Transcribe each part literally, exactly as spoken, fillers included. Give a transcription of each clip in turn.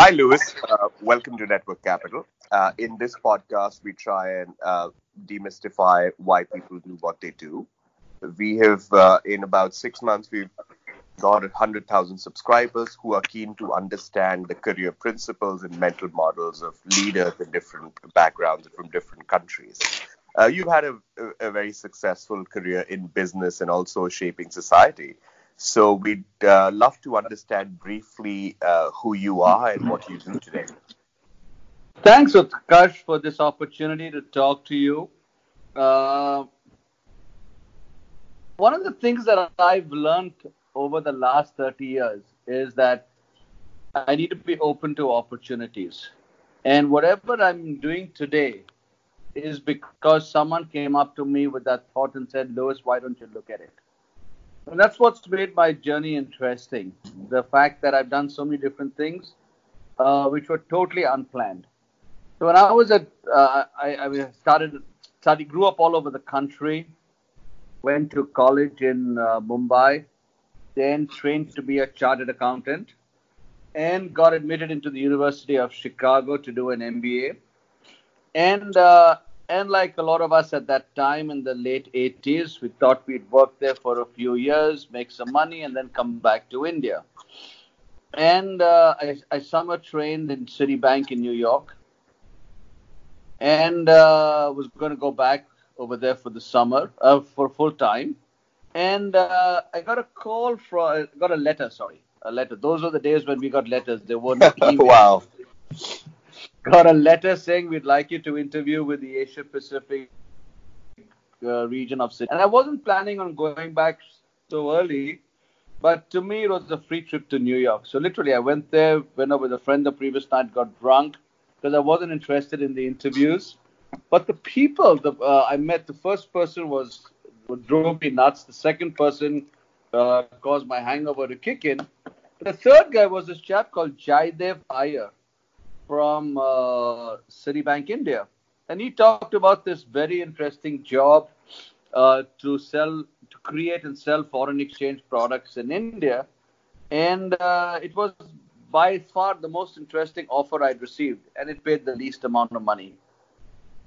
Hi, Lewis. Uh, welcome to Network Capital. Uh, in this podcast, we try and uh, demystify why people do what they do. We have, uh, in about six months, we've got one hundred thousand subscribers who are keen to understand the career principles and mental models of leaders in different backgrounds and from different countries. Uh, you've had a, a very successful career in business and also shaping society. So we'd uh, love to understand briefly uh, who you are and what you do today. Thanks, Utkarsh, for this opportunity to talk to you. Uh, one of the things that I've learned over the last thirty years is that I need to be open to opportunities. And whatever I'm doing today is because someone came up to me with that thought and said, Lewis, why don't you look at it? And that's what's made my journey interesting. The fact that I've done so many different things, uh, which were totally unplanned. So when I was at, uh, I, I started, started, grew up all over the country, went to college in uh, Mumbai, then trained to be a chartered accountant, and got admitted into the University of Chicago to do an M B A. And uh, and like a lot of us at that time in the late eighties, we thought we'd work there for a few years, make some money, and then come back to India. And uh, I, I summer trained in Citibank in New York, and uh, was going to go back over there for the summer uh, for full time. And uh, I got a call from got a letter. Sorry, a letter. Those were the days when we got letters. They weren't emails. Wow. Got a letter saying we'd like you to interview with the Asia-Pacific uh, region of Sydney. And I wasn't planning on going back so early, but to me, it was a free trip to New York. So literally, I went there, went out with a friend the previous night, got drunk, because I wasn't interested in the interviews. But the people the, uh, I met, the first person was drove me nuts. The second person uh, caused my hangover to kick in. The third guy was this chap called Jai Dev Iyer from uh, Citibank India, and he talked about this very interesting job uh, to sell, to create and sell foreign exchange products in India, and uh, it was by far the most interesting offer I'd received, and it paid the least amount of money.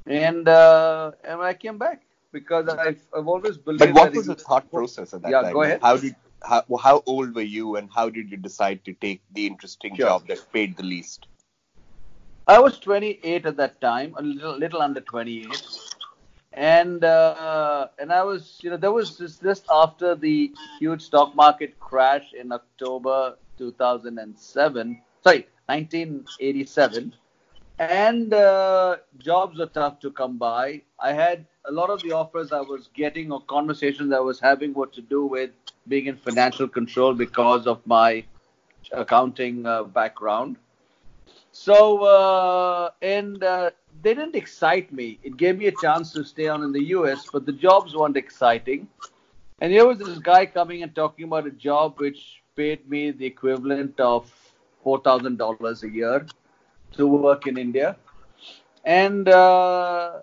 And uh, and I came back because I've, I've always believed. But what that was the thought process at that yeah, time? Yeah, go ahead. How did how, how old were you, and how did you decide to take the interesting sure. job that paid the least? I was twenty-eight at that time, a little, little under twenty-eight, and uh, and I was, you know, there was this, just after the huge stock market crash in October two thousand seven, sorry, nineteen eighty-seven, and uh, jobs were tough to come by. I had a lot of the offers I was getting or conversations I was having were to do with being in financial control because of my accounting uh, background. So, uh, and uh, they didn't excite me. It gave me a chance to stay on in the U S, but the jobs weren't exciting. And here was this guy coming and talking about a job which paid me the equivalent of four thousand dollars a year to work in India and uh,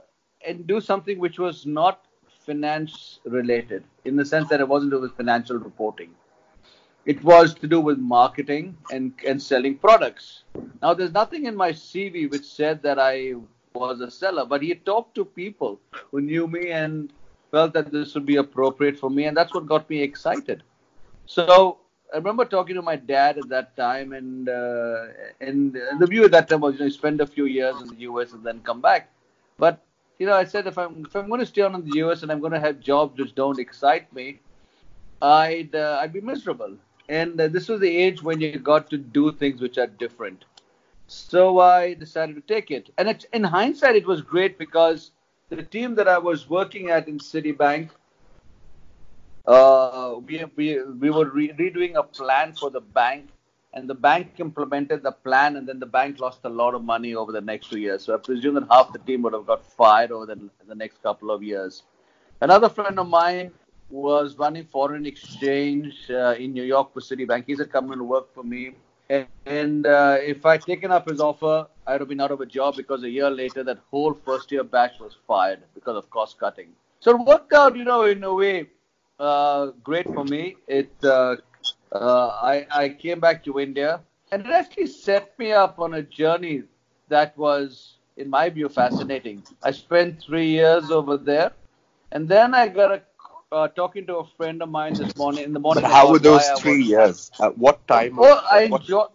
and do something which was not finance related, in the sense that it wasn't to do with financial reporting. It was to do with marketing and, and selling products. Now, there's nothing in my C V which said that I was a seller, but he talked to people who knew me and felt that this would be appropriate for me, and that's what got me excited. So I remember talking to my dad at that time, and uh, and the view at that time was, you know, spend a few years in the U S and then come back. But, you know, I said, if I'm, if I'm going to stay on in the U S and I'm going to have jobs which don't excite me, I'd uh, I'd be miserable. And uh, this was the age when you got to do things which are different. So I decided to take it. And it, in hindsight, it was great because the team that I was working at in Citibank, uh, we, we, we were re- redoing a plan for the bank. And the bank implemented the plan. And then the bank lost a lot of money over the next two years. So I presume that half the team would have got fired over the, the next couple of years. Another friend of mine was running foreign exchange uh, in New York for Citibank. He said, come and work for me. And, and uh, if I'd taken up his offer, I would have been out of a job because a year later, that whole first-year batch was fired because of cost-cutting. So it worked out, you know, in a way, uh, great for me. It uh, uh, I, I came back to India And it actually set me up on a journey that was, in my view, fascinating. I spent three years over there. And then I got a, uh, talking to a friend of mine this morning. In the morning. But how were those three years? At what time? Well, I, enjoy,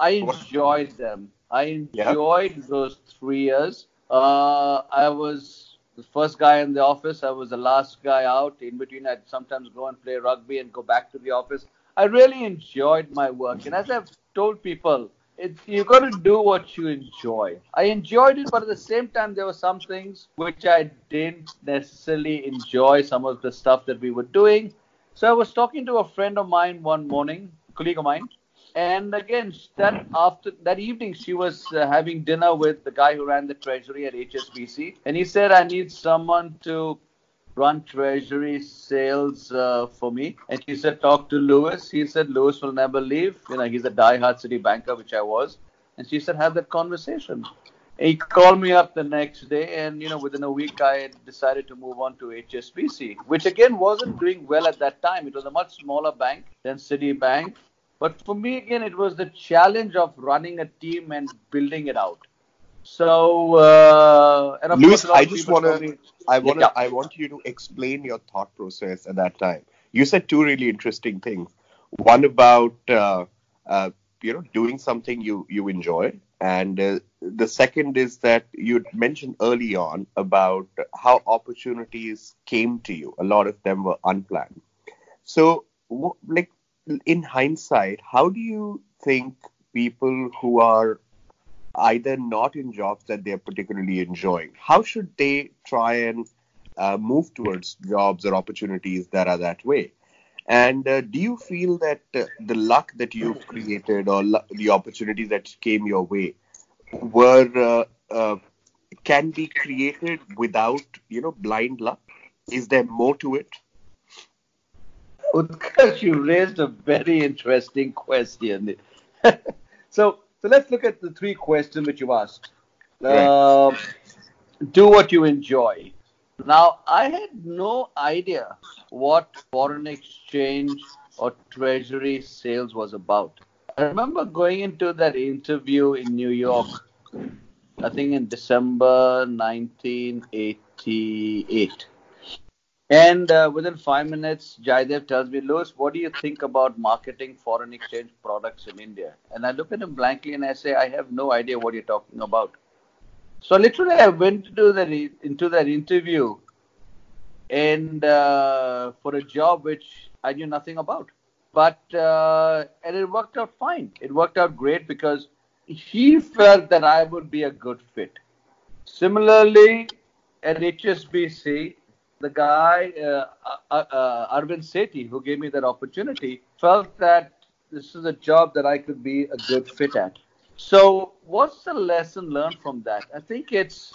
I enjoyed them. I enjoyed yeah. those three years. Uh, I was the first guy in the office. I was the last guy out. In between, I'd sometimes go and play rugby and go back to the office. I really enjoyed my work. And as I've told people, it's, you've got to do what you enjoy. I enjoyed it, but at the same time, there were some things which I didn't necessarily enjoy, some of the stuff that we were doing. So I was talking to a friend of mine one morning, a colleague of mine. And again, that after that evening, she was uh, having dinner with the guy who ran the treasury at H S B C. And he said, I need someone to run treasury sales uh, for me. And she said, talk to Lewis. He said, Lewis will never leave. You know, he's a diehard City banker, which I was. And she said, have that conversation. And he called me up the next day. And, you know, within a week, I had decided to move on to H S B C, which again wasn't doing well at that time. It was a much smaller bank than Citibank. But for me, again, it was the challenge of running a team and building it out. So, uh, and of Lewis, course, I just want to, I want yeah. I want you to explain your thought process at that time. You said two really interesting things. One about, uh, uh, you know, doing something you, you enjoy. And uh, the second is that you mentioned early on about how opportunities came to you. A lot of them were unplanned. So, like, in hindsight, how do you think people who are either not in jobs that they're particularly enjoying, how should they try and uh, move towards jobs or opportunities that are that way? And uh, do you feel that uh, the luck that you've created or l- the opportunities that came your way were uh, uh, can be created without, you know, blind luck? Is there more to it? Utkarsh, you raised a very interesting question. so, so let's look at the three questions which you asked. Right. Uh, do what you enjoy. Now, I had no idea what foreign exchange or treasury sales was about. I remember going into that interview in New York, I think in December nineteen eighty-eight. And uh, within five minutes, Jai Dev tells me, Lewis, what do you think about marketing foreign exchange products in India? And I look at him blankly and I say, I have no idea what you're talking about. So literally, I went into that, into that interview and uh, for a job which I knew nothing about. But uh, and it worked out fine. It worked out great because he felt that I would be a good fit. Similarly, at H S B C, the guy, uh, uh, uh, Arvind Sethi, who gave me that opportunity, felt that this is a job that I could be a good fit at. So what's the lesson learned from that? I think it's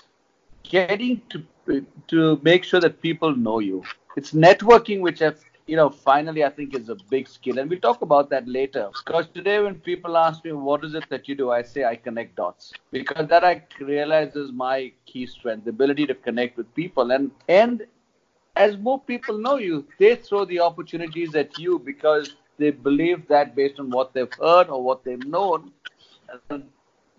getting to to make sure that people know you. It's networking, which I've, you know, finally I think is a big skill. And we'll talk about that later. Because today when people ask me, what is it that you do? I say I connect dots. Because that I realize is my key strength, the ability to connect with people. And and as more people know you, they throw the opportunities at you because they believe that based on what they've heard or what they've known,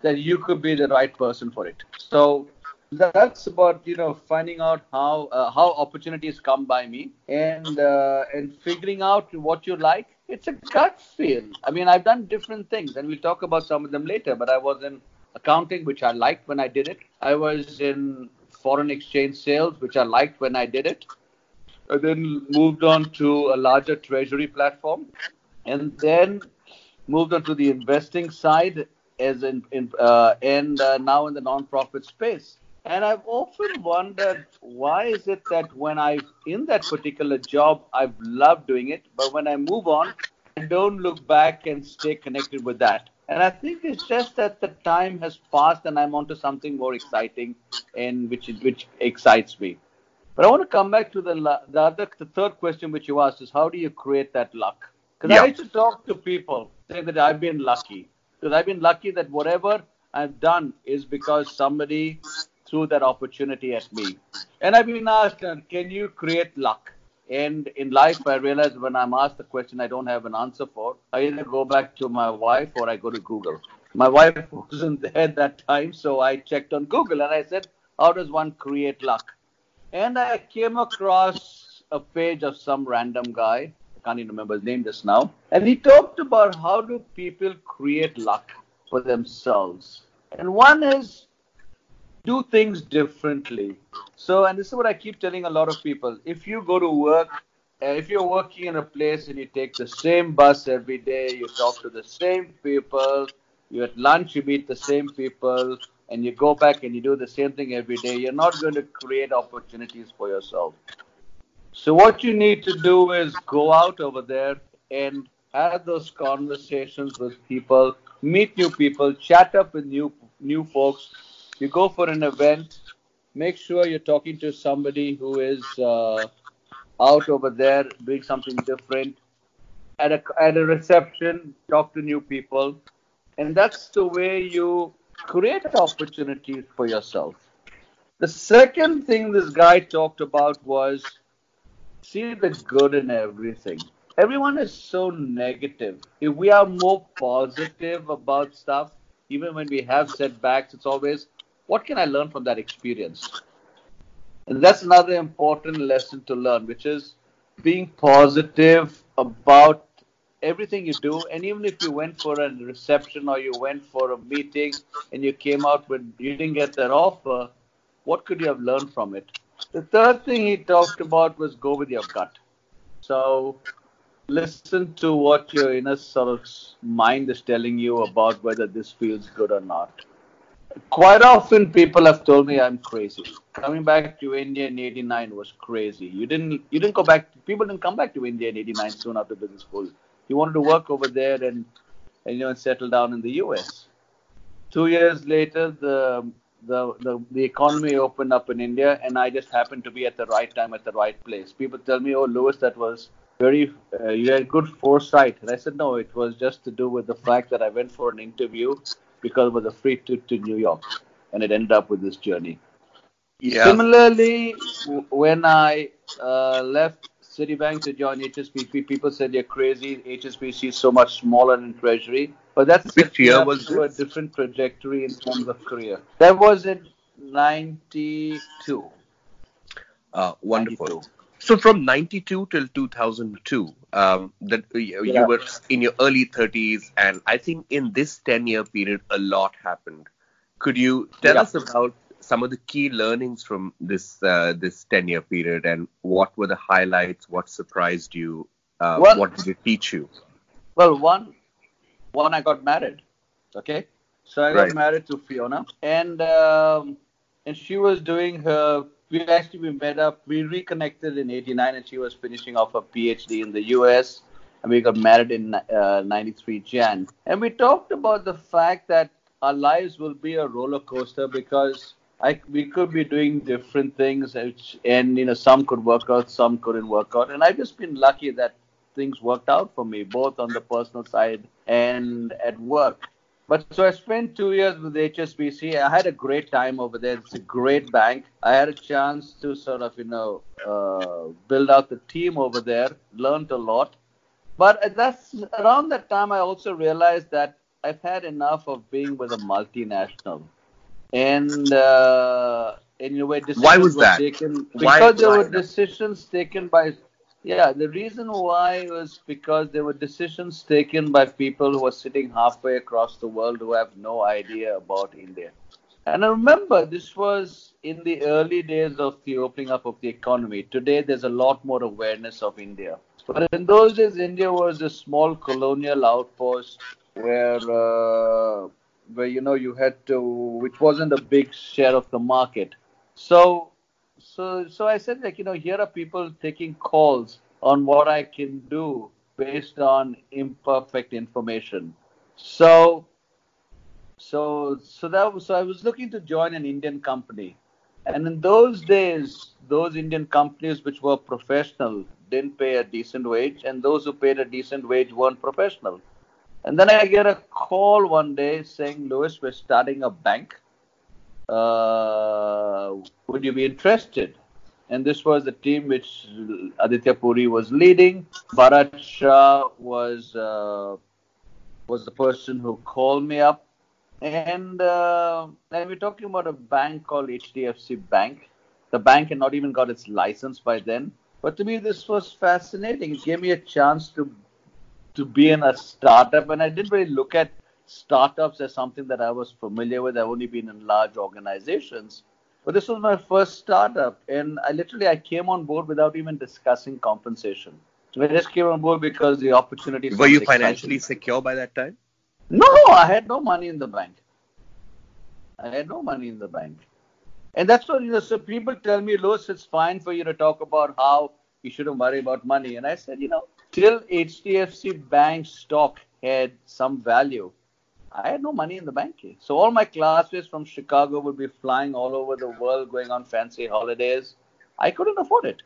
that you could be the right person for it. So that's about, you know, finding out how uh, how opportunities come by me and uh, and figuring out what you like. It's a gut feel. I mean, I've done different things, and we'll talk about some of them later. But I was in accounting, which I liked when I did it. I was in foreign exchange sales, which I liked when I did it. I then moved on to a larger treasury platform and then moved on to the investing side as in, in uh, and uh, now in the nonprofit space. And I've often wondered, why is it that when I'm in that particular job, I've loved doing it, but when I move on, I don't look back and stay connected with that. And I think it's just that the time has passed and I'm onto something more exciting and which which excites me. But I want to come back to the the, other, the third question which you asked is, how do you create that luck? Because yeah. I used to talk to people saying that I've been lucky. Because I've been lucky that whatever I've done is because somebody threw that opportunity at me. And I've been asked, can you create luck? And in life, I realize when I'm asked a question I don't have an answer for, I either go back to my wife or I go to Google. My wife wasn't there at that time, so I checked on Google and I said, how does one create luck? And I came across a page of some random guy, I can't even remember his name just now, and he talked about how do people create luck for themselves. And one is, do things differently. So, and this is what I keep telling a lot of people. If you go to work, uh, if you're working in a place and you take the same bus every day, you talk to the same people, you at lunch, you meet the same people, and you go back and you do the same thing every day, you're not going to create opportunities for yourself. So what you need to do is go out over there and have those conversations with people, meet new people, chat up with new, new folks. You go for an event, make sure you're talking to somebody who is uh, out over there doing something different. At a, at a reception, talk to new people. And that's the way you create opportunities for yourself. The second thing this guy talked about was see the good in everything. Everyone is so negative. If we are more positive about stuff, even when we have setbacks, it's always, what can I learn from that experience? And that's another important lesson to learn, which is being positive about everything you do. And even if you went for a reception or you went for a meeting and you came out with, you didn't get that offer, what could you have learned from it? The third thing he talked about was go with your gut. So listen to what your inner sort of mind is telling you about whether this feels good or not. Quite often people have told me I'm crazy. Coming back to India in eighty-nine was crazy. You didn't you didn't go back, people didn't come back to India in eighty-nine soon after business school. You wanted to work over there and, and you know and settle down in the U S. Two years later the, the the the economy opened up in India and I just happened to be at the right time at the right place. People tell me, oh Louis, that was very uh, you had good foresight. And I said no, it was just to do with the fact that I went for an interview because it was a free trip to New York, and it ended up with this journey. Yeah. Similarly, w- when I uh, left Citibank to join H S B C, people said you're crazy. H S B C is so much smaller than Treasury, but that's which year was a different trajectory in terms of career. That was in ninety-two. Uh, wonderful. ninety-two. So from ninety-two till two thousand two, um, that you, yeah. you were in your early thirties, and I think in this ten-year period, a lot happened. Could you tell yeah. us about some of the key learnings from this uh, this ten-year period, and what were the highlights? What surprised you? Uh, well, what did it teach you? Well, one, one, I got married. Okay, so I got right. married to Fiona, and um, and she was doing her. We actually, we met up, we reconnected in eighty-nine and she was finishing off her PhD in the U S and we got married in uh, ninety-three Jan. And we talked about the fact that our lives will be a roller coaster because I, we could be doing different things which, and, you know, some could work out, some couldn't work out. And I've just been lucky that things worked out for me, both on the personal side and at work. But so I spent two years with H S B C. I had a great time over there. It's a great bank. I had a chance to sort of, you know, uh, build out the team over there, learned a lot. But that's around that time, I also realized that I've had enough of being with a multinational. And uh, in a way, decisions why was were that? taken. Why, because there why were that? decisions taken by... Yeah, the reason why was because there were decisions taken by people who are sitting halfway across the world who have no idea about India. And I remember this was in the early days of the opening up of the economy. Today, there's a lot more awareness of India. But in those days, India was a small colonial outpost where, uh, where you know, you had to, which wasn't a big share of the market. So... So so I said, like, you know, here are people taking calls on what I can do based on imperfect information. So so so that was, so I was looking to join an Indian company. And in those days, those Indian companies which were professional didn't pay a decent wage. And those who paid a decent wage weren't professional. And then I get a call one day saying, Louis, we're starting a bank. Uh, would you be interested? And this was the team which Aditya Puri was leading. Bharat Shah was uh, was the person who called me up. And, uh, and we're talking about a bank called H D F C Bank. The bank had not even got its license by then. But to me, this was fascinating. It gave me a chance to to be in a startup. And I didn't really look at startups as something that I was familiar with. I've only been in large organizations. But this was my first startup, and I literally I came on board without even discussing compensation. So I just came on board because the opportunity. Were you financially secure by that time? No, I had no money in the bank. I had no money in the bank, and that's what you know. So people tell me, Louis, it's fine for you to talk about how you shouldn't worry about money, and I said, you know, till H D F C Bank stock had some value, I had no money in the bank. So all my classmates from Chicago would be flying all over the world, going on fancy holidays. I couldn't afford it.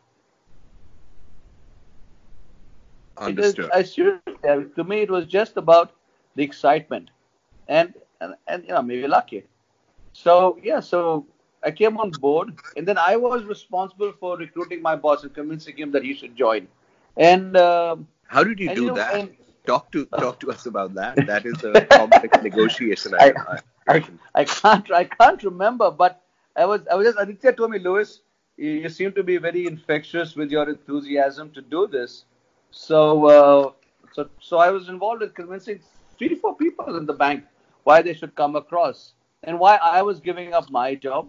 Understood. It is, I should, to me, it was just about the excitement. And, and, and, you know, maybe lucky. So, yeah, so I came on board. And then I was responsible for recruiting my boss and convincing him that he should join. And uh, how did you and, do you know, that? And, Talk to talk to us about that. That is a complex negotiation. I, I, I, I can't I can't remember, but I was I was just Aditya told me, Louis, you, you seem to be very infectious with your enthusiasm to do this. So uh, so so I was involved in convincing three to four people in the bank why they should come across and why I was giving up my job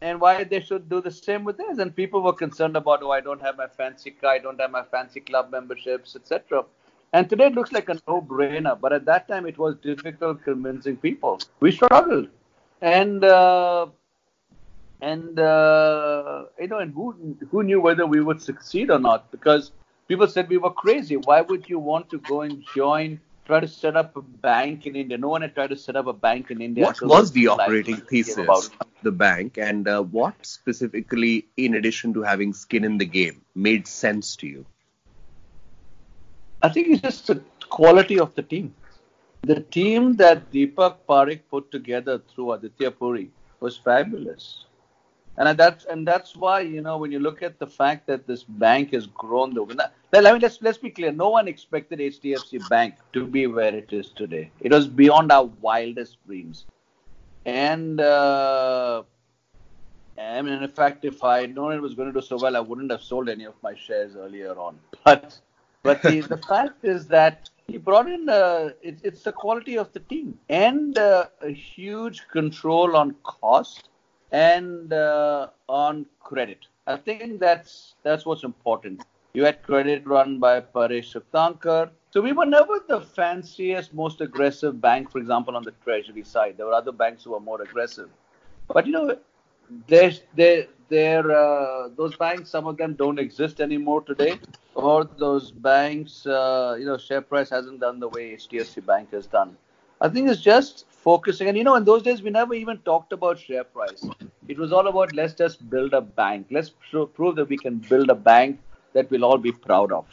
and why they should do the same with theirs. And people were concerned about, oh, I don't have my fancy car, I don't have my fancy club memberships, et cetera. And today it looks like a no-brainer, but at that time it was difficult convincing people. We struggled, and uh, and uh, you know, and who who knew whether we would succeed or not? Because people said we were crazy. Why would you want to go and join, try to set up a bank in India? No one had tried to set up a bank in India. What was the operating thesis of the bank, and uh, what specifically, in addition to having skin in the game, made sense to you? I think it's just the quality of the team. The team that Deepak Parikh put together through Aditya Puri was fabulous. And that's and that's why, you know, when you look at the fact that this bank has grown, the well, I mean, let's, let's be clear. No one expected H D F C Bank to be where it is today. It was beyond our wildest dreams. And, uh, I mean, in fact, if I had known it was going to do so well, I wouldn't have sold any of my shares earlier on. But... But the, the fact is that he brought in, uh, it, it's the quality of the team and uh, a huge control on cost and uh, on credit. I think that's that's what's important. You had credit run by Paresh Saptankar. So we were never the fanciest, most aggressive bank, for example, on the treasury side. There were other banks who were more aggressive. But, you know, they're, they're, they're, uh, those banks, some of them don't exist anymore today. Or those banks, uh, you know, share price hasn't done the way H D F C Bank has done. I think it's just focusing. And, you know, in those days, we never even talked about share price. It was all about let's just build a bank. Let's pro- prove that we can build a bank that we'll all be proud of.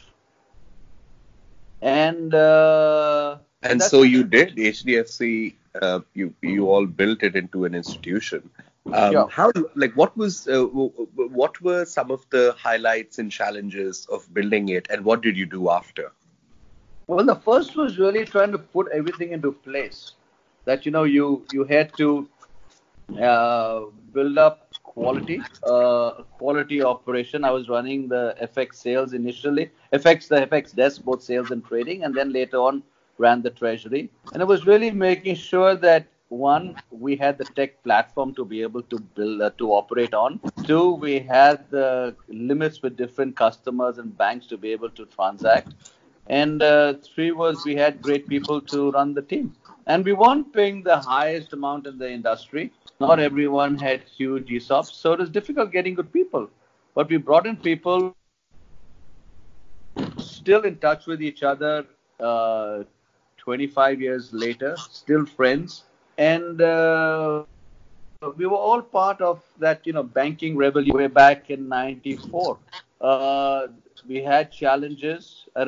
And uh, and so you did. H D F C, uh, you, you all built it into an institution. Um, yeah. How, like, what was, uh, what were some of the highlights and challenges of building it, and what did you do after? Well, the first was really trying to put everything into place. That you know, you you had to uh, build up quality, uh, quality operation. I was running the F X sales initially, F X the F X desk, both sales and trading, and then later on ran the treasury. And it was really making sure that. One, we had the tech platform to be able to build, uh, to operate on. Two, we had the limits with different customers and banks to be able to transact. And uh, three was we had great people to run the team. And we weren't paying the highest amount in the industry. Not everyone had huge E S O Ps, so it was difficult getting good people. But we brought in people still in touch with each other uh, twenty-five years later, still friends. And uh, we were all part of that, you know, banking revolution way back in ninety-four. Uh, we had challenges. I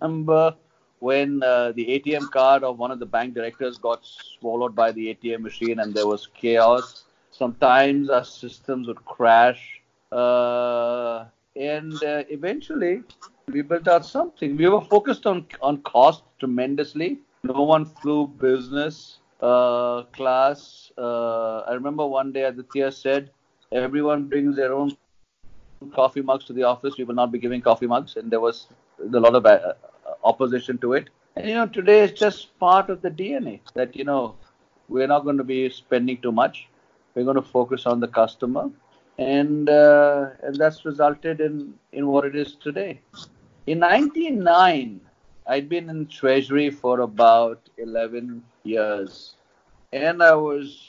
remember when uh, the A T M card of one of the bank directors got swallowed by the A T M machine and there was chaos. Sometimes our systems would crash. Uh, and uh, eventually, we built out something. We were focused on, on cost tremendously. No one flew business uh, class. Uh, I remember one day Aditya said, everyone brings their own coffee mugs to the office. We will not be giving coffee mugs. And there was a lot of uh, opposition to it. And, you know, today it's just part of the D N A that, you know, we're not going to be spending too much. We're going to focus on the customer. And uh, and that's resulted in, in what it is today. In ninety-nine, I'd been in Treasury for about eleven years. And I was,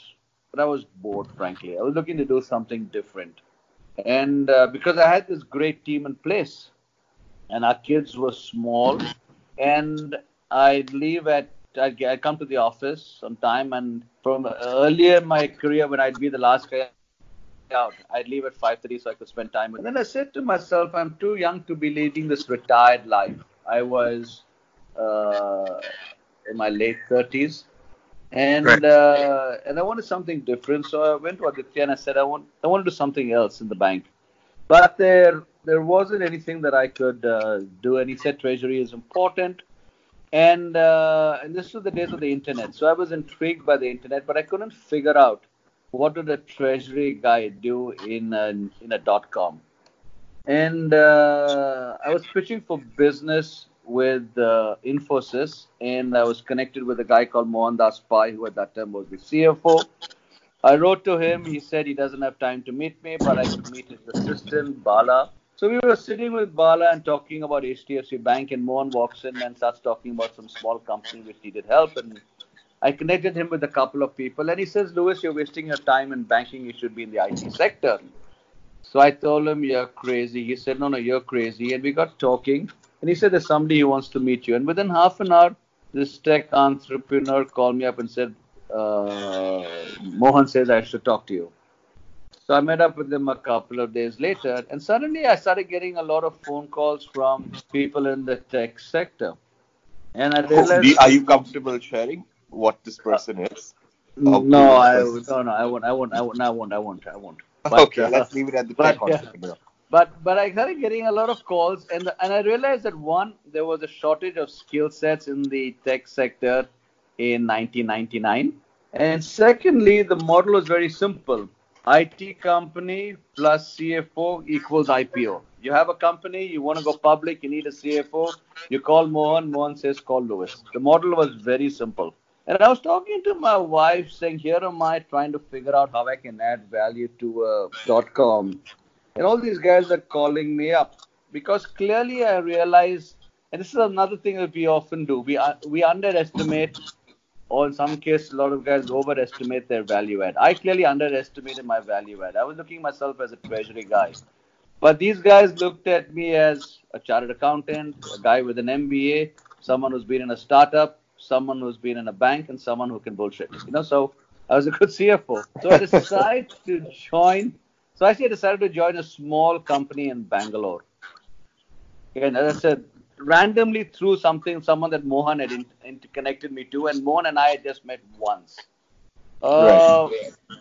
I was bored, frankly. I was looking to do something different. And uh, because I had this great team in place, and our kids were small, and I'd leave at, I'd, I'd come to the office on time, and from earlier in my career when I'd be the last guy out, I'd leave at five thirty so I could spend time. And then I said to myself, I'm too young to be leading this retired life. I was uh, in my late thirties, and right. uh, and I wanted something different. So I went to Aditya and I said, I want I want to do something else in the bank. But there there wasn't anything that I could uh, do. And he said, Treasury is important. And, uh, and this was the days of the internet. So I was intrigued by the internet, but I couldn't figure out what did a Treasury guy do in a, in a dot-com. And uh, I was pitching for business with uh, Infosys, and I was connected with a guy called Mohandas Pai, who at that time was the C F O. I wrote to him. He said he doesn't have time to meet me, but I could meet his assistant, Bala. So we were sitting with Bala and talking about H D F C Bank, and Mohan walks in and starts talking about some small company which needed help. And I connected him with a couple of people, and he says, Louis, you're wasting your time in banking. You should be in the I T sector. So I told him, you're crazy. He said, no, no, you're crazy. And we got talking, and he said, there's somebody who wants to meet you. And within half an hour, this tech entrepreneur called me up and said, Uh, Mohan says I should talk to you. So I met up with him a couple of days later, and suddenly I started getting a lot of phone calls from people in the tech sector. And I realized, oh, are you comfortable sharing what this person uh, is? How no, I person? no, no, I won't, I won't, I won't, I won't, I won't, I won't. But, okay, uh, let's leave it at the tech entrepreneur. But but I started getting a lot of calls, and the, and I realized that one, there was a shortage of skill sets in the tech sector in nineteen ninety-nine. And secondly, the model was very simple. I T company plus C F O equals I P O. You have a company, you want to go public, you need a C F O, you call Mohan, Mohan says call Louis. The model was very simple. And I was talking to my wife saying, here am I trying to figure out how I can add value to a dot com. And all these guys are calling me up because clearly I realized, and this is another thing that we often do, we we underestimate, or in some cases, a lot of guys overestimate their value add. I clearly underestimated my value add. I was looking at myself as a treasury guy. But these guys looked at me as a chartered accountant, a guy with an M B A, someone who's been in a startup, someone who's been in a bank, and someone who can bullshit. You know, so I was a good C F O. So I decided to join. So actually I decided to join a small company in Bangalore. Again, as I said, randomly through something, someone that Mohan had in, in connected me to, and Mohan and I had just met once. Uh, right.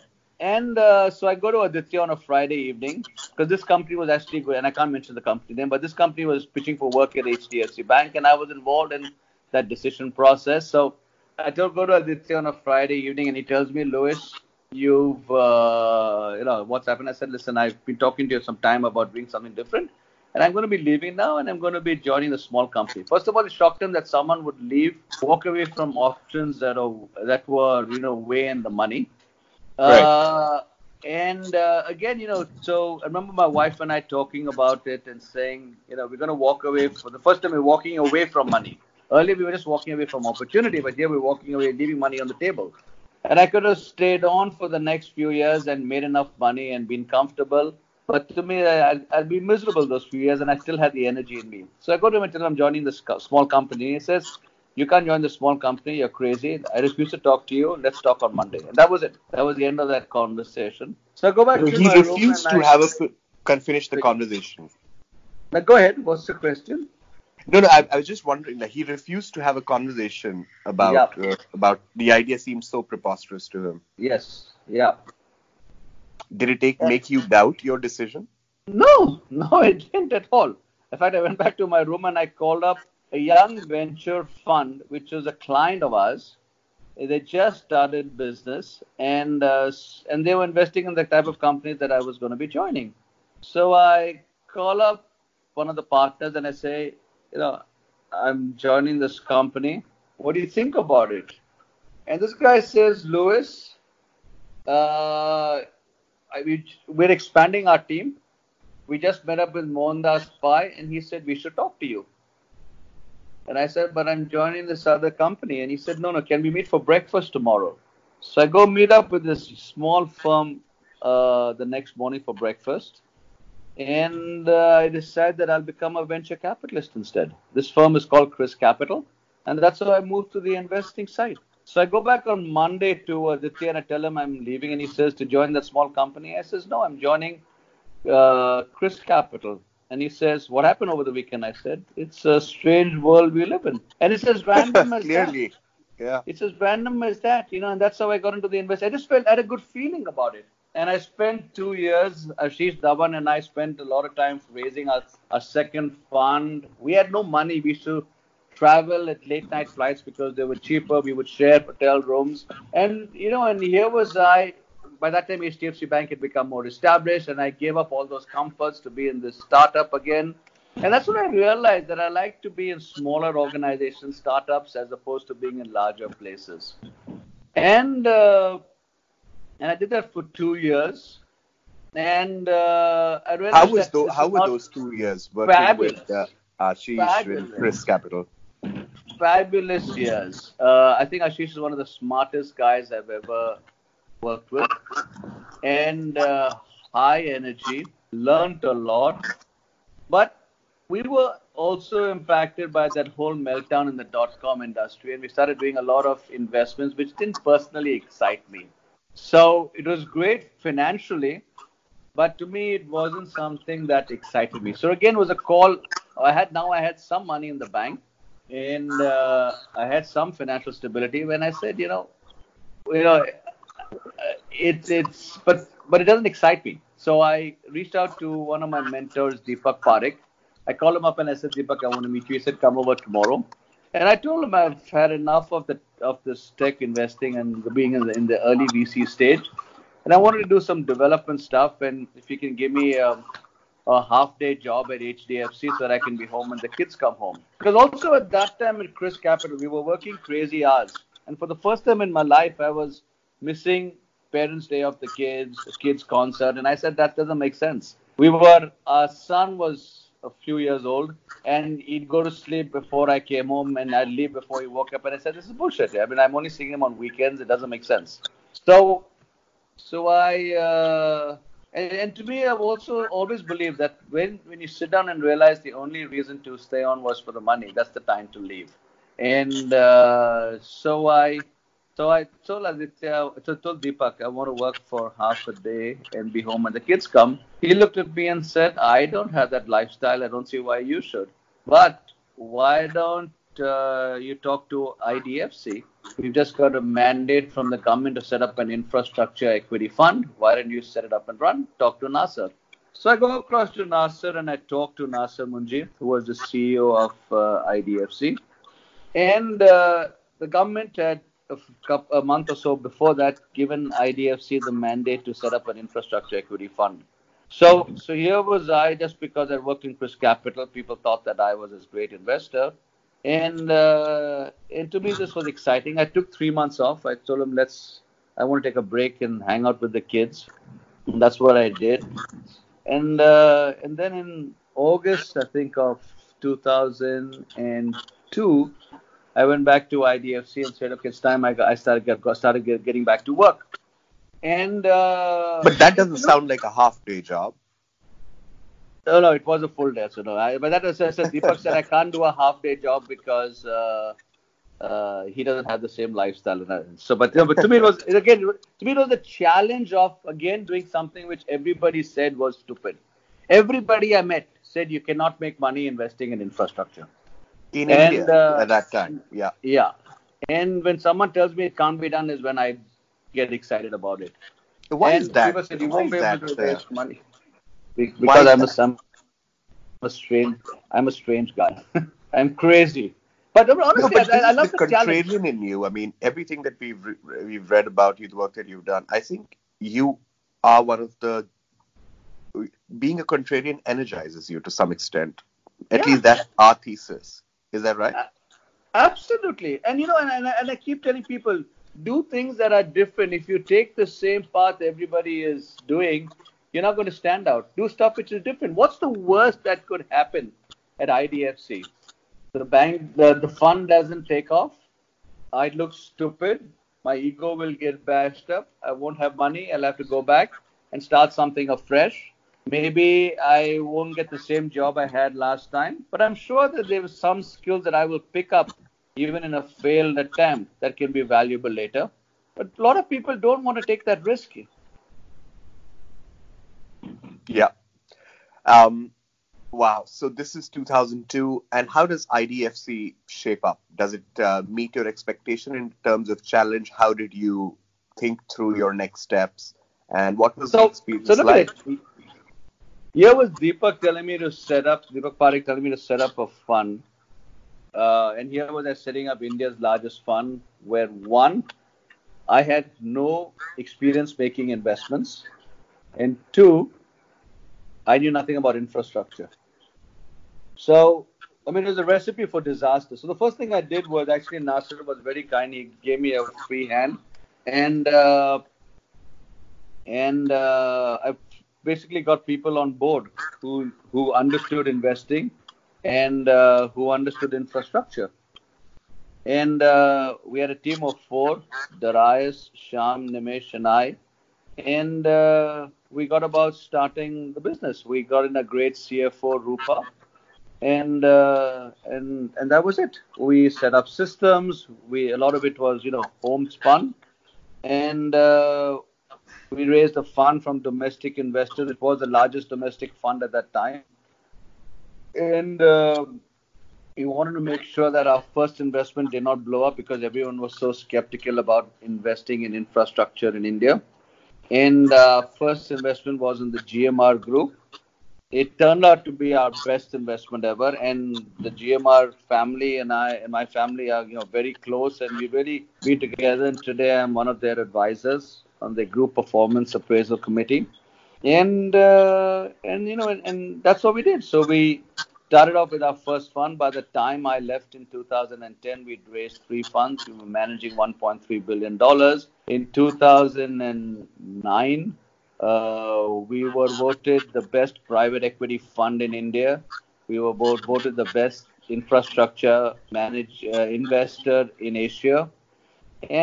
And uh, so I go to Aditya on a Friday evening, because this company was actually good, and I can't mention the company name, but this company was pitching for work at H D F C Bank, and I was involved in that decision process. So I told, go to Aditya on a Friday evening, and he tells me, Louis, you've, uh, you know, what's happened? I said, listen, I've been talking to you some time about doing something different. And I'm going to be leaving now, and I'm going to be joining a small company. First of all, it shocked him that someone would leave, walk away from options that are that were, you know, way in the money. Right. Uh, and uh, again, you know, so I remember my wife and I talking about it and saying, you know, we're going to walk away. For the first time, we're walking away from money. Earlier, we were just walking away from opportunity, but here we're walking away, leaving money on the table. And I could have stayed on for the next few years and made enough money and been comfortable. But to me, I'd, I'd be miserable those few years, and I still had the energy in me. So I go to him and tell him I'm joining this co- small company. He says, you can't join this small company. You're crazy. I refuse to talk to you. Let's talk on Monday. And that was it. That was the end of that conversation. So I go back so to he my room. He refused to I, have us finish the conversation. Now, go ahead. What's the question? No, no, I, I was just wondering. Like, he refused to have a conversation about yeah. uh, about the idea seemed so preposterous to him. Yes. Yeah. Did it take, make you doubt your decision? No, no, it didn't at all. In fact, I went back to my room and I called up a young venture fund, which is a client of ours. They just started business, and uh, and they were investing in the type of company that I was going to be joining. So I call up one of the partners and I say, you know, I'm joining this company. What do you think about it? And this guy says, Louis, uh, we, we're expanding our team. We just met up with Mohandas Pai, and he said, we should talk to you. And I said, but I'm joining this other company. And he said, no, no, can we meet for breakfast tomorrow? So I go meet up with this small firm uh, the next morning for breakfast. And uh, I decide that I'll become a venture capitalist instead. This firm is called ChrysCapital. And that's how I moved to the investing side. So I go back on Monday to Aditya and I tell him I'm leaving. And he says, to join that small company? I says, no, I'm joining uh, ChrysCapital. And he says, what happened over the weekend? I said, it's a strange world we live in. And it's as random as Clearly. that. Yeah. It's as random as that, you know, and that's how I got into the investment. I just felt I had a good feeling about it. And I spent two years, Ashish Davan and I spent a lot of time raising our, our second fund. We had no money. We used to travel at late night flights because they were cheaper. We would share hotel rooms. And, you know, and here was I. By that time, H D F C Bank had become more established, and I gave up all those comforts to be in this startup again. And that's when I realized that I like to be in smaller organizations, startups, as opposed to being in larger places. And uh, and I did that for two years. And uh, I realized how was that those, how were those two years working fabulous. with uh, Ashish with ChrysCapital? Fabulous years. Uh, I think Ashish is one of the smartest guys I've ever worked with, and uh, high energy, learned a lot. But we were also impacted by that whole meltdown in the dot-com industry, and we started doing a lot of investments, which didn't personally excite me. So it was great financially, but to me, it wasn't something that excited me. So again, it was a call. I had now I had some money in the bank, and uh, I had some financial stability when I said, you know, you know, It's it's but but it doesn't excite me. So I reached out to one of my mentors, Deepak Parikh. I called him up and I said, Deepak, I want to meet you. He said, come over tomorrow. And I told him I've had enough of the of this tech investing and being in the, in the early V C stage, and I wanted to do some development stuff. And if you can give me a, a half day job at H D F C so that I can be home when the kids come home. Because also at that time at ChrysCapital, we were working crazy hours, and for the first time in my life, I was missing Parents' Day of the kids, kids' concert. And I said, that doesn't make sense. We were, our son was a few years old, and he'd go to sleep before I came home, and I'd leave before he woke up. And I said, this is bullshit. I mean, I'm only seeing him on weekends. It doesn't make sense. So, so I, uh, and, and to me, I've also always believed that when, when you sit down and realize the only reason to stay on was for the money, that's the time to leave. And uh, so I, So I told Aditya, so told Deepak, I want to work for half a day and be home when the kids come. He looked at me and said, I don't have that lifestyle. I don't see why you should. But why don't uh, you talk to I D F C? We've just got a mandate from the government to set up an infrastructure equity fund. Why don't you set it up and run? Talk to Nasser. So I go across to Nasser and I talk to Nasser Munji, who was the C E O of uh, I D F C. And uh, the government had a month or so before that, given I D F C the mandate to set up an infrastructure equity fund. So so here was I, just because I worked in ChrysCapital, people thought that I was a great investor. And, uh, and to me, this was exciting. I took three months off. I told them, let's, I want to take a break and hang out with the kids. And that's what I did. And, uh, and then in August, I think, of two thousand two, I went back to I D F C and said, okay, it's time I, got, I started, get, started get, getting back to work. And uh, But that doesn't sound like a half-day job. No, no, it was a full day. So no, I, but that was, I said, Deepak said, I can't do a half-day job because uh, uh, he doesn't have the same lifestyle. And so, but, you know, but to me, it was, again, to me, it was the challenge of, again, doing something which everybody said was stupid. Everybody I met said you cannot make money investing in infrastructure. In and, India uh, at that time, yeah. Yeah. And when someone tells me it can't be done is when I get excited about it. Why and is that? People said, you won't be able to raise money. because I'm a, I'm a strange, I'm a strange guy. I'm crazy. But honestly, no, but I, I love the, the challenge. Contrarian in you. I mean, everything that we've re- we've read about you, the work that you've done, I think you are one of the. Being a contrarian energizes you to some extent. At yeah. least that's our thesis. Is that right? Uh, absolutely. And you know, and, and, and I keep telling people, do things that are different. If you take the same path everybody is doing, you're not going to stand out. Do stuff which is different. What's the worst that could happen at I D F C? The bank, the, the fund doesn't take off. I look stupid. My ego will get bashed up. I won't have money. I'll have to go back and start something afresh. Maybe I won't get the same job I had last time, but I'm sure that there were some skills that I will pick up even in a failed attempt that can be valuable later. But a lot of people don't want to take that risk. Yeah. Um, wow. So this is two thousand two. And how does I D F C shape up? Does it uh, meet your expectation in terms of challenge? How did you think through your next steps? And what was so, the experience so look like? At it. Here was Deepak telling me to set up, Deepak Parikh telling me to set up a fund. Uh, and here was I setting up India's largest fund where, one, I had no experience making investments. And two, I knew nothing about infrastructure. So, I mean, it was a recipe for disaster. So the first thing I did was actually Nasser was very kind. He gave me a free hand. And... Uh, And uh, I basically got people on board who who understood investing and uh, who understood infrastructure. And uh, we had a team of four, Darius, Sham, Nimesh, and I. And uh, we got about starting the business. We got in a great C F O, Rupa. And, uh, and, and that was it. We set up systems. We a lot of it was, you know, homespun. And... Uh, We raised a fund from domestic investors. It was the largest domestic fund at that time. And uh, we wanted to make sure that our first investment did not blow up because everyone was so skeptical about investing in infrastructure in India. And our uh, first investment was in the G M R group. It turned out to be our best investment ever. And the G M R family and I and my family are, you know, very close. And we really be together. And today I'm one of their advisors on the group performance appraisal committee. And, uh, and you know, and, and that's what we did. So we started off with our first fund. By the time I left in two thousand ten, we'd raised three funds. We were managing one point three billion dollars. In two thousand nine, uh, we were voted the best private equity fund in India. We were both voted the best infrastructure manage, uh, investor in Asia.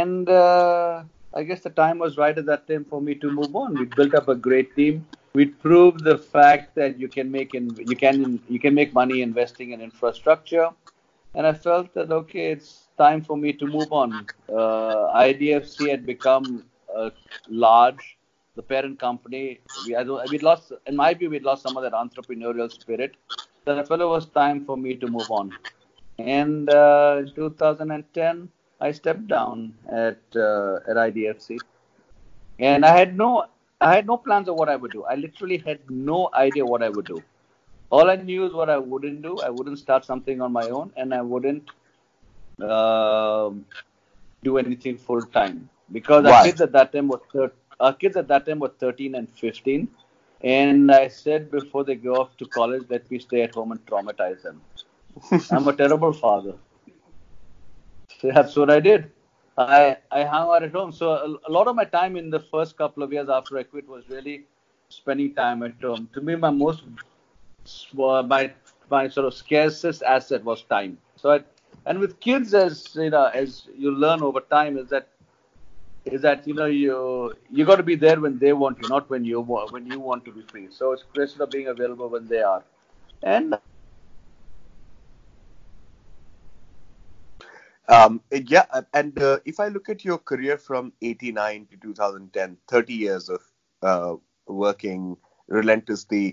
And... Uh, I guess the time was right at that time for me to move on. We built up a great team. We proved the fact that you can make in, you can you can make money investing in infrastructure, and I felt that okay, it's time for me to move on. Uh, I D F C had become uh, large, the parent company. We I don't, we'd lost, in my view, we'd lost some of that entrepreneurial spirit. So I felt it was time for me to move on. And uh, in two thousand ten. I stepped down at uh, at I D F C, and I had no I had no plans of what I would do. I literally had no idea what I would do. All I knew is what I wouldn't do. I wouldn't start something on my own, and I wouldn't uh, do anything full time because our kids at that time were thir- our kids at that time were thirteen and fifteen, and I said before they go off to college, let me stay at home and traumatize them. I'm a terrible father. So that's what I did. I I hung out at home. So a, a lot of my time in the first couple of years after I quit was really spending time at home. To me, my most uh, my my sort of scarcest asset was time. So I, and with kids, as you know, as you learn over time, is that is that you know you you got to be there when they want you, not when you when you want to be free. So it's a question of being available when they are, and. Um, yeah, and uh, if I look at your career from eighty-nine to two thousand ten, thirty years of uh, working relentlessly,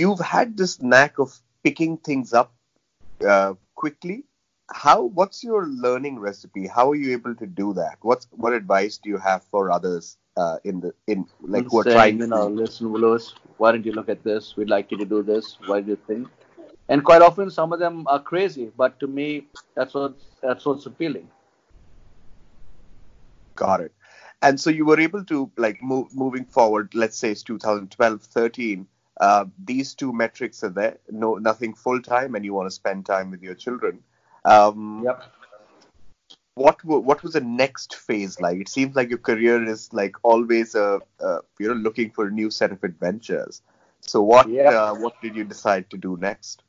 you've had this knack of picking things up uh, quickly how, what's your learning recipe? How are you able to do that? What's, what advice do you have for others uh, in the, in like who are trying to, you know, listen, Willows, why don't you look at this? We'd like you to do this. Why do you think? And quite often, some of them are crazy, but to me, that's what, that's what's appealing. Got it. And so you were able to, like, move, moving forward, let's say it's two thousand twelve, thirteen, uh, these two metrics are there, no, nothing full-time, and you want to spend time with your children. Um, yep. What what was the next phase like? It seems like your career is, like, always, a, a, you know, looking for a new set of adventures. So what yep. uh, what did you decide to do next?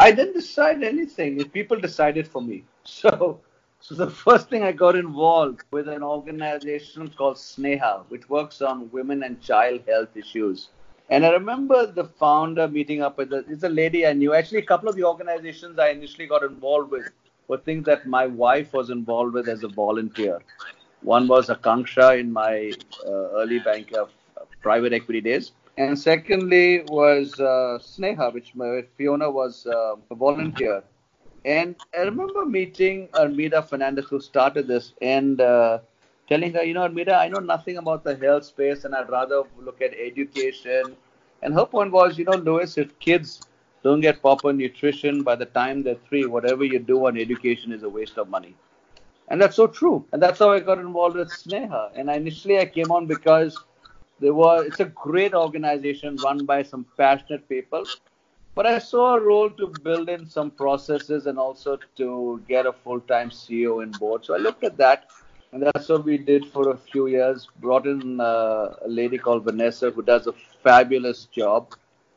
I didn't decide anything. People decided for me. So... So the first thing I got involved with an organization called Sneha, which works on women and child health issues. And I remember the founder meeting up with, the, it's a lady I knew. Actually, a couple of the organizations I initially got involved with were things that my wife was involved with as a volunteer. One was Akanksha in my uh, early bank of private equity days. And secondly was uh, Sneha, which my, Fiona was uh, a volunteer. And I remember meeting Armida Fernandez, who started this, and uh, telling her, you know, Armida, I know nothing about the health space, and I'd rather look at education. And her point was, you know, Louis, if kids don't get proper nutrition by the time they're three, whatever you do on education is a waste of money. And that's so true. And that's how I got involved with Sneha. And initially I came on because there were, it's a great organization run by some passionate people. But I saw a role to build in some processes and also to get a full-time C E O in board. So I looked at that, and that's what we did for a few years. Brought in uh, a lady called Vanessa, who does a fabulous job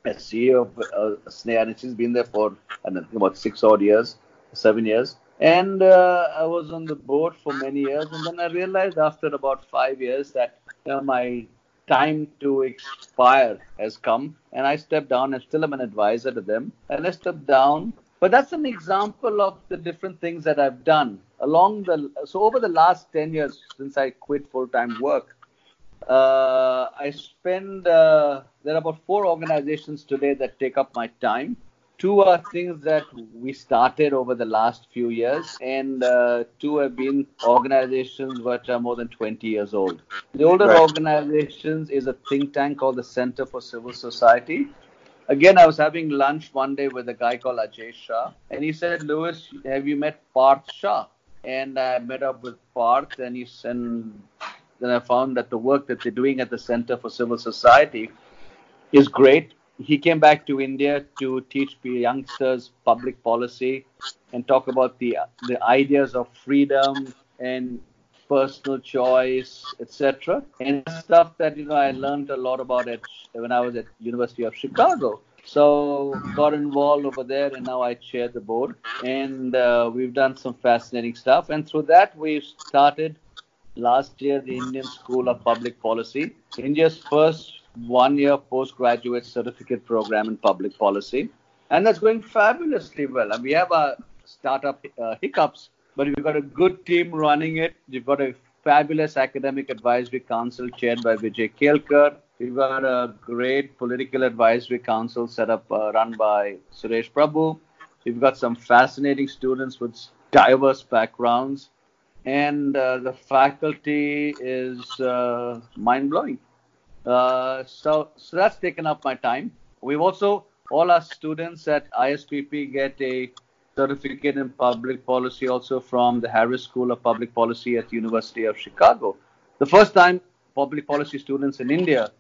as C E O of uh, Sneha, and she's been there for, I don't know, about six odd years, seven years. And uh, I was on the board for many years, and then I realized after about five years that uh, my time to expire has come, and I stepped down, and still I'm an advisor to them, and I stepped down. But that's an example of the different things that I've done along the, so over the last ten years since I quit full-time work, uh, I spend, uh, there are about four organizations today that take up my time. Two are things that we started over the last few years, and uh, two have been organizations which are more than twenty years old. The older right. organizations is a think tank called the Center for Civil Society. Again, I was having lunch one day with a guy called Ajay Shah, and he said, Louis, have you met Parth Shah? And I met up with Parth, and, he, and then I found that the work that they're doing at the Center for Civil Society is great. He came back to India to teach youngsters public policy and talk about the the ideas of freedom and personal choice, et cetera. And stuff that, you know, I learned a lot about it when I was at University of Chicago. So got involved over there, and now I chair the board. And uh, we've done some fascinating stuff. And through that, we've started last year the Indian School of Public Policy, India's first one-year postgraduate certificate program in public policy. And that's going fabulously well. And we have our startup uh, hiccups, but we've got a good team running it. We've got a fabulous academic advisory council chaired by Vijay Kielkar. We've got a great political advisory council set up, uh, run by Suresh Prabhu. We've got some fascinating students with diverse backgrounds. And uh, the faculty is uh, mind-blowing. Uh, so, so that's taken up my time. We've also, all our students at I S P P get a certificate in public policy also from the Harris School of Public Policy at the University of Chicago. The first time public policy students in India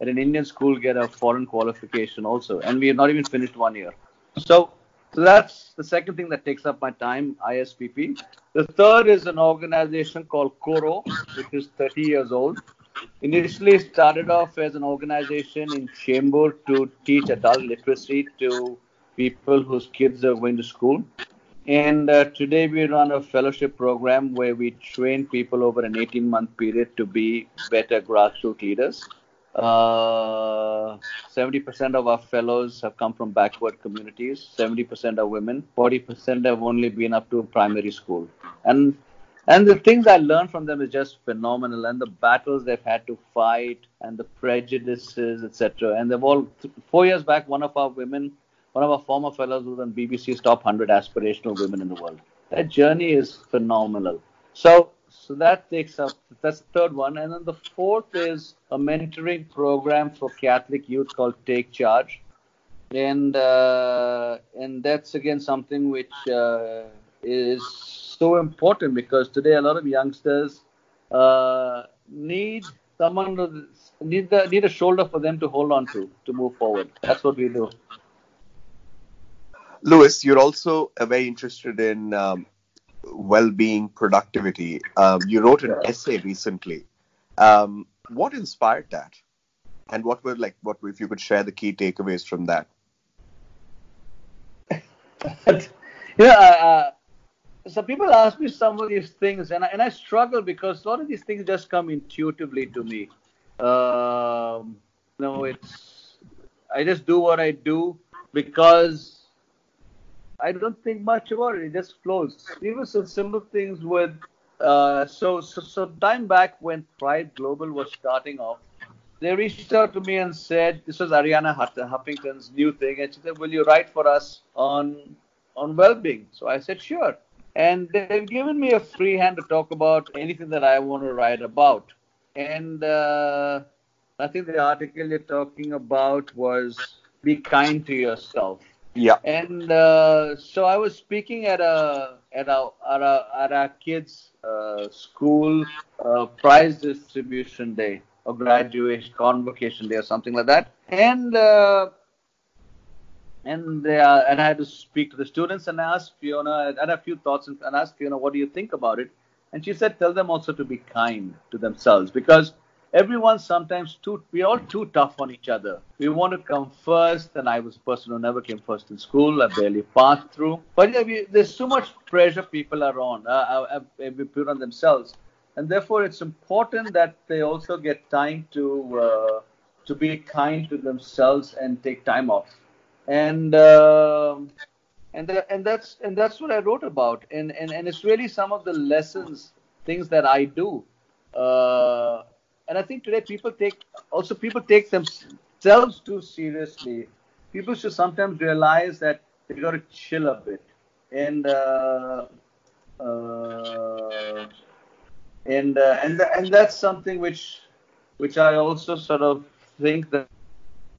at an Indian school get a foreign qualification also. And we have not even finished one year. So, so that's the second thing that takes up my time, I S P P. The third is an organization called Coro, which is thirty years old. Initially started off as an organization in Chembur to teach adult literacy to people whose kids are going to school. And uh, today we run a fellowship program where we train people over an eighteen-month period to be better grassroots leaders. Uh, seventy percent of our fellows have come from backward communities, seventy percent are women, forty percent have only been up to primary school. And And the things I learned from them is just phenomenal, and the battles they've had to fight and the prejudices, et cetera. And they've all, th- four years back, one of our women one of our former fellows who's on B B C's Top one hundred Aspirational Women in the World. That journey is phenomenal. So, so that takes up, that's the third one. And then the fourth is a mentoring program for Catholic youth called Take Charge. And uh, and that's, again, something which uh, is so important because today a lot of youngsters uh, need someone to, need, the, need a shoulder for them to hold on to, to move forward. That's what we do. Louis, you're also very interested in um, well-being, productivity. Um, you wrote an essay recently. Um, what inspired that? And what were, like, what if you could share the key takeaways from that? Yeah, uh, so people ask me some of these things, and I, and I struggle because a lot of these things just come intuitively to me. Um, you know, it's I just do what I do because I don't think much about it. It just flows. Even some simple things with uh, so so so time back when Pride Global was starting off, they reached out to me and said, this was Ariana Huffington's new thing. And she said, will you write for us on on well-being? So I said, sure. And they've given me a free hand to talk about anything that I want to write about. And uh, I think the article you're talking about was Be Kind to Yourself. Yeah. And uh, so I was speaking at a at our at our, at our kids' uh, school uh, prize distribution day. Or graduation, convocation day or something like that. And uh, and they, uh, and I had to speak to the students and ask Fiona, I had a few thoughts and, and asked Fiona, what do you think about it? And she said, tell them also to be kind to themselves because everyone's sometimes too, we're all too tough on each other. We want to come first, and I was a person who never came first in school. I barely passed through. But yeah, we, there's so much pressure people are on, uh, we put on themselves. And therefore, it's important that they also get time to uh, to be kind to themselves and take time off. And uh, and th- and that's and that's what I wrote about. And, and and it's really some of the lessons, things that I do. Uh, and I think today people take also people take themselves too seriously. People should sometimes realize that they've got to chill a bit. And. Uh, uh, And uh, and th- and that's something which which I also sort of think that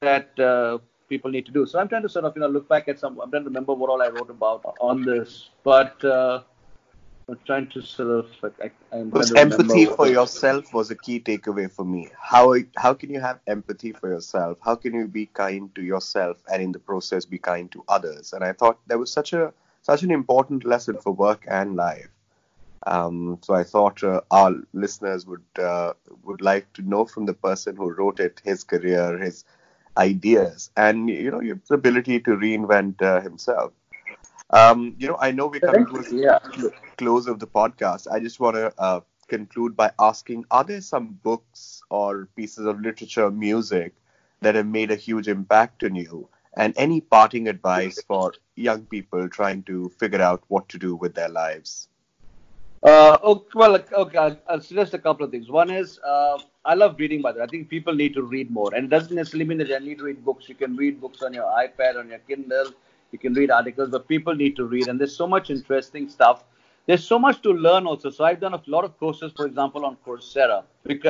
that uh, people need to do. So I'm trying to sort of you know look back at some. I'm trying to remember what all I wrote about on this, but uh, I'm trying to sort of. I, I'm trying to empathy for yourself was a key takeaway for me. How how can you have empathy for yourself? How can you be kind to yourself and in the process be kind to others? And I thought that was such a such an important lesson for work and life. Um, so I thought uh, our listeners would uh, would like to know from the person who wrote it, his career, his ideas, and you know his ability to reinvent uh, himself. Um, you know, I know we're coming to the yeah. close of the podcast. I just want to uh, conclude by asking: are there some books or pieces of literature, music that have made a huge impact on you? And any parting advice for young people trying to figure out what to do with their lives? Uh, okay, well, okay, I'll, I'll suggest a couple of things. One is, uh, I love reading, by the way. I think people need to read more. And it doesn't necessarily mean that you need to read books. You can read books on your iPad, on your Kindle. You can read articles, but people need to read. And there's so much interesting stuff. There's so much to learn also. So I've done a lot of courses, for example, on Coursera.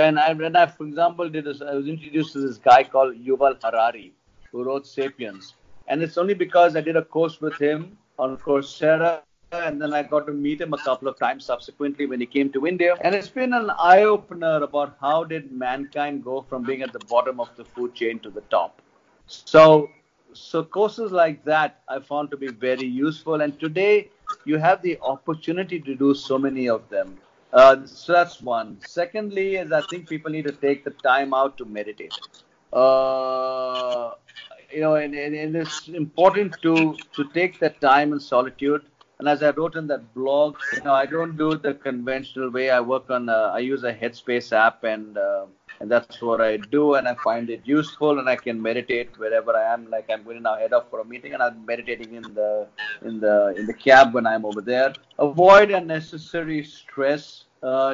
And I, and I for example, did this, I was introduced to this guy called Yuval Harari, who wrote Sapiens. And it's only because I did a course with him on Coursera. And then I got to meet him a couple of times subsequently when he came to India. And it's been an eye-opener about how did mankind go from being at the bottom of the food chain to the top. So, so courses like that I found to be very useful. And today you have the opportunity to do so many of them. Uh, so that's one. Secondly, is I think people need to take the time out to meditate. Uh, you know, and, and, and it's important to, to take that time in solitude. And as I wrote in that blog, you know, I don't do it the conventional way. I work on, a, I use a Headspace app, and uh, and that's what I do. And I find it useful, and I can meditate wherever I am. Like I'm going to now head off for a meeting, and I'm meditating in the in the in the cab when I'm over there. Avoid unnecessary stress. Uh,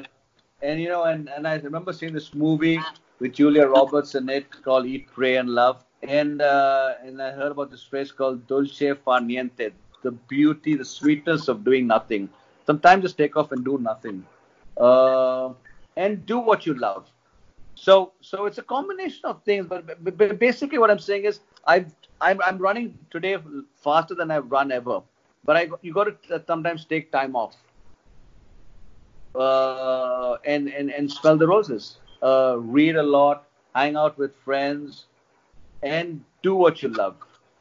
and you know, and, and I remember seeing this movie with Julia Roberts in it called Eat, Pray, and Love. And uh, and I heard about this phrase called dolce far niente, the beauty, the sweetness of doing nothing. Sometimes just take off and do nothing, uh, and do what you love. So so it's a combination of things. But, but basically, what I'm saying is I've I'm I'm running today faster than I've run ever. But I you got to sometimes take time off, uh, and and and smell the roses, uh, read a lot, hang out with friends, and do what you love.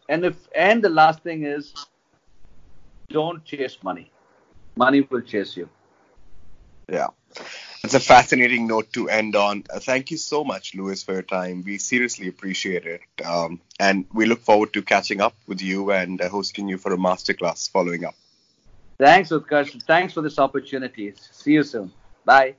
And if and the last thing is, don't chase money. Money will chase you. Yeah. It's a fascinating note to end on. Uh, thank you so much, Louis, for your time. We seriously appreciate it. Um, and we look forward to catching up with you and uh, hosting you for a masterclass following up. Thanks, Utkarsh. Thanks for this opportunity. See you soon. Bye.